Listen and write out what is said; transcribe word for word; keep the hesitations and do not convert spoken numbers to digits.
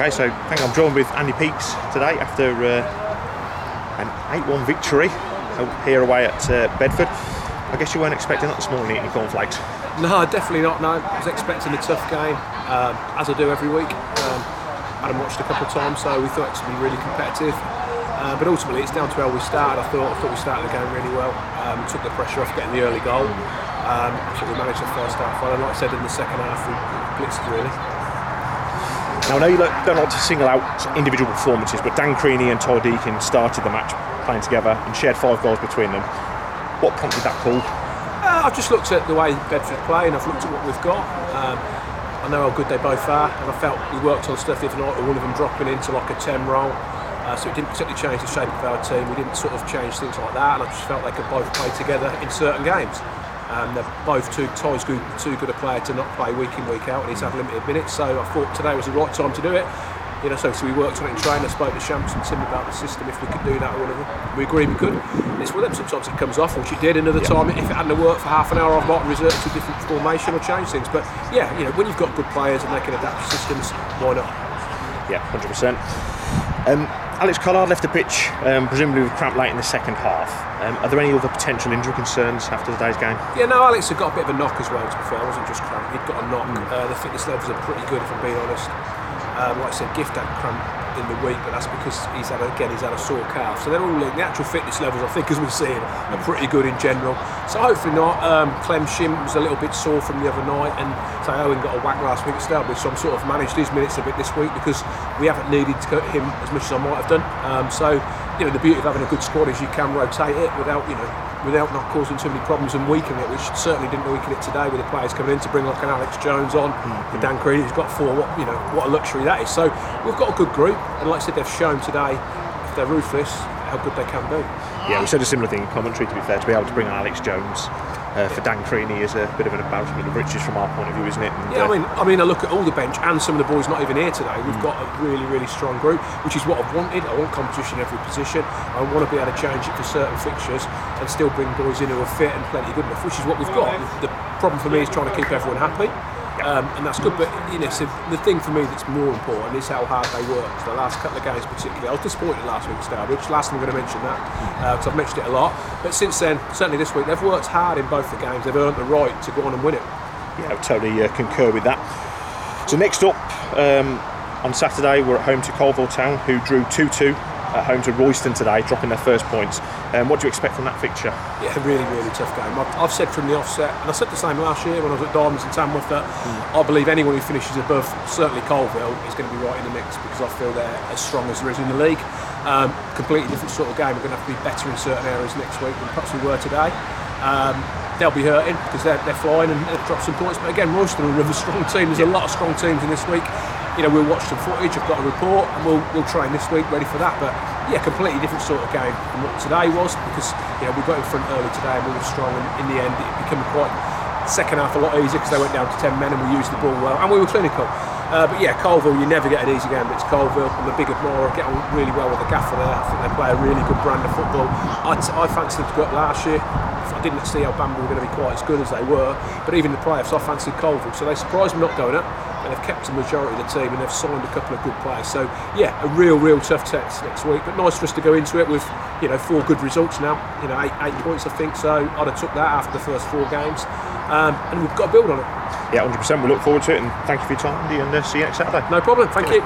Okay, so I think I'm joined with Andy Peaks today after uh, an eight one victory out here away at uh, Bedford. I guess you weren't expecting that this morning, eating cornflakes? No, definitely not. No, I was expecting a tough game, um, as I do every week. Um, I had watched a couple of times, so we thought it would be really competitive. Uh, but ultimately, it's down to how we started. I thought I thought we started the game really well. Um, took the pressure off getting the early goal. Um, I think we managed the first half well. And like I said, in the second half, we blitzed really. Now, I know you don't like to single out individual performances, but Dan Creaney and Todd Deakin started the match playing together and shared five goals between them. What prompted that call? Uh, I've just looked at the way Bedford play and I've looked at what we've got. Um, I know how good they both are, and I felt we worked on stuff the other night with one of them dropping into like a ten roll. Uh, so it didn't particularly change the shape of our team. We didn't sort of change things like that, and I just felt they could both play together in certain games. Um, they're both too, Toy's good, too good a player to not play week in, week out, and he's had limited minutes. So I thought today was the right time to do it. You know, so, so we worked on it in training. I spoke to Shams and Tim about the system, if we could do that or whatever. We agreed we could. And it's one of them, sometimes it comes off, which it did. Another yeah. time, if it hadn't worked for half an hour, I might resort to a different formation or change things. But yeah, you know, when you've got good players and they can adapt systems, why not? Yeah, one hundred percent. Um, Alex Collard left the pitch, um, presumably with cramp late in the second half. Um, are there any other potential injury concerns after today's game? Yeah, no, Alex had got a bit of a knock as well, to be fair. It wasn't just cramp, he'd got a knock. Mm. Uh, the fitness levels are pretty good, if I'm being honest. Um, like I said, Gift had cramp in the week, but that's because he's had again he's had a sore calf. So they're all the actual fitness levels, I think, as we're seeing, are pretty good in general. So hopefully not. Um, Clem Shim was a little bit sore from the other night, and Tay Owen got a whack last week at Starbridge. So I'm sort of managed his minutes a bit this week because we haven't needed to cut him as much as I might have done. Um, so you know, the beauty of having a good squad is you can rotate it without you know without not causing too many problems and weakening it, which certainly didn't weaken it today with the players coming in to bring like an Alex Jones on, mm-hmm. and Dan Creedy who's got four. What you know, what a luxury that is. So we've got a good group. And like I said, they've shown today, if they're ruthless, how good they can be. Yeah, we said a similar thing in commentary, to be fair, to be able to bring on Alex Jones uh, for Dan Creaney is a bit of an embarrassment of riches from our point of view, isn't it? And, yeah, uh, I mean, I mean, I look at all the bench and some of the boys not even here today. We've mm. got a really, really strong group, which is what I've wanted. I want competition in every position. I want to be able to change it for certain fixtures and still bring boys in who are fit and plenty good enough, which is what we've got. The problem for me is trying to keep everyone happy. Um, and that's good, but you know, so the thing for me that's more important is how hard they work. The last couple of games particularly, I was disappointed last week at Starbridge, last time I'm going to mention that, because uh, I've mentioned it a lot, but since then, certainly this week, they've worked hard in both the games, they've earned the right to go on and win it. Yeah, I totally uh, concur with that. So next up, um, on Saturday we're at home to Colville Town, who drew two two at home to Royston today, dropping their first points. Um, what do you expect from that fixture? Yeah, a really, really tough game. I've, I've said from the offset, and I said the same last year when I was at Diamonds and Tamworth, that mm. I believe anyone who finishes above, certainly Colville, is going to be right in the mix because I feel they're as strong as there is in the league. Um, completely different sort of game. We're going to have to be better in certain areas next week than perhaps we were today. Um, they'll be hurting because they're, they're flying and they've dropped some points. But again, Royston are a strong team. There's a lot of strong teams in this week. You know, we'll watch some footage, I've got a report, and we'll we'll train this week ready for that. But yeah, completely different sort of game from what today was, because you know we got in front early today and we were strong, and in the end it became quite second half a lot easier because they went down to ten men and we used the ball well and we were clinical. Uh, but yeah, Colville, you never get an easy game, but it's Colville. I'm a big admirer, get on really well with the gaffer there. I think they play a really good brand of football. I, t- I fancied them to go up last year. I didn't see how Bamber were going to be quite as good as they were, but even the playoffs, I fancied Colville. So they surprised me not going up, and they've kept the majority of the team and they've signed a couple of good players. So yeah, a real, real tough test next week, but nice for us to go into it with, you know, four good results now. You know, eight, eight points, I think. So I'd have took that after the first four games. Um, and we've got to build on it. Yeah, one hundred percent. We look forward to it, and thank you for your time, Andy, and uh, see you next Saturday. No problem. Thank yeah. you.